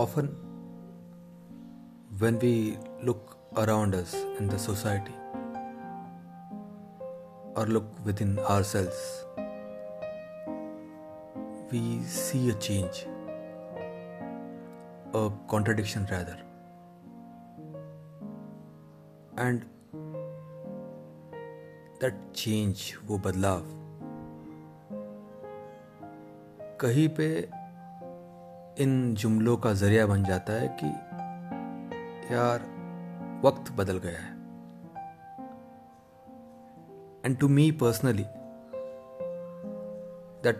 often when we look around us in the society or look within ourselves, we see a change, a contradiction rather, and that change, वो बदलाव कहीं पे इन जुमलों का जरिया बन जाता है कि यार वक्त बदल गया है। And to me personally, that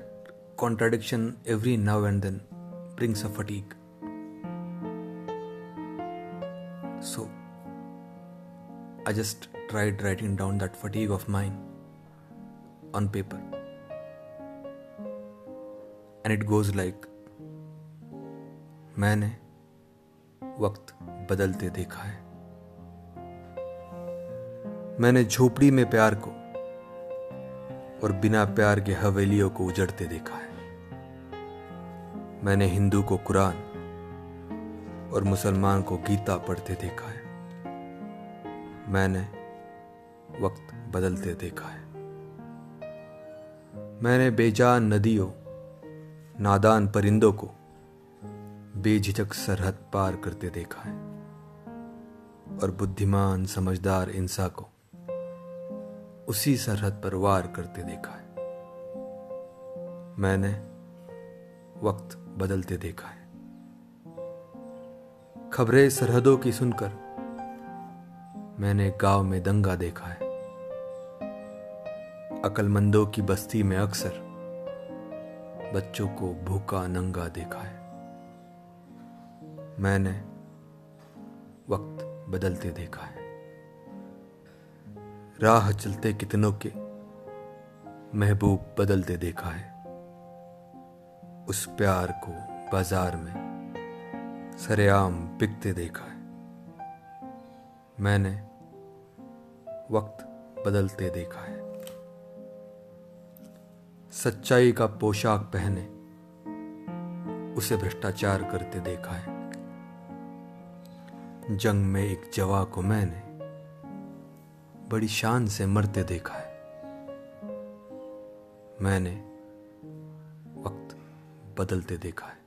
contradiction every now and then brings a fatigue. So I just tried writing down that fatigue of mine on paper. And it goes like, मैंने वक्त बदलते देखा है। मैंने झोपड़ी में प्यार को और बिना प्यार के हवेलियों को उजड़ते देखा है। मैंने हिंदू को कुरान और मुसलमान को गीता पढ़ते देखा है। मैंने वक्त बदलते देखा है। मैंने बेजान नदियों, नादान परिंदों को बेझिझक सरहद पार करते देखा है और बुद्धिमान समझदार इंसान को उसी सरहद पर वार करते देखा है। मैंने वक्त बदलते देखा है। खबरें सरहदों की सुनकर मैंने गांव में दंगा देखा है। अक्लमंदों की बस्ती में अक्सर बच्चों को भूखा नंगा देखा है। मैंने वक्त बदलते देखा है। राह चलते कितनों के महबूब बदलते देखा है। उस प्यार को बाजार में सरेआम बिकते देखा है। मैंने वक्त बदलते देखा है। सच्चाई का पोशाक पहने उसे भ्रष्टाचार करते देखा है। जंग में एक जवा को मैंने बड़ी शान से मरते देखा है। मैंने वक्त बदलते देखा है।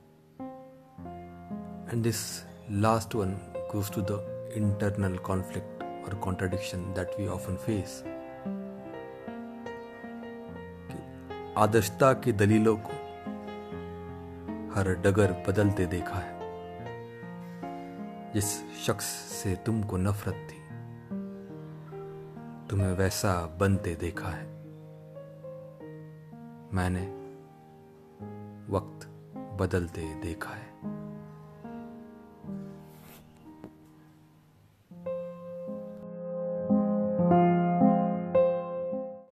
And this last one goes to the internal conflict और contradiction that we often face. आदर्शता की दलीलों को हर डगर बदलते देखा है। जिस शख्स से तुमको नफरत थी, तुम्हें वैसा बनते देखा है। मैंने वक्त बदलते देखा है।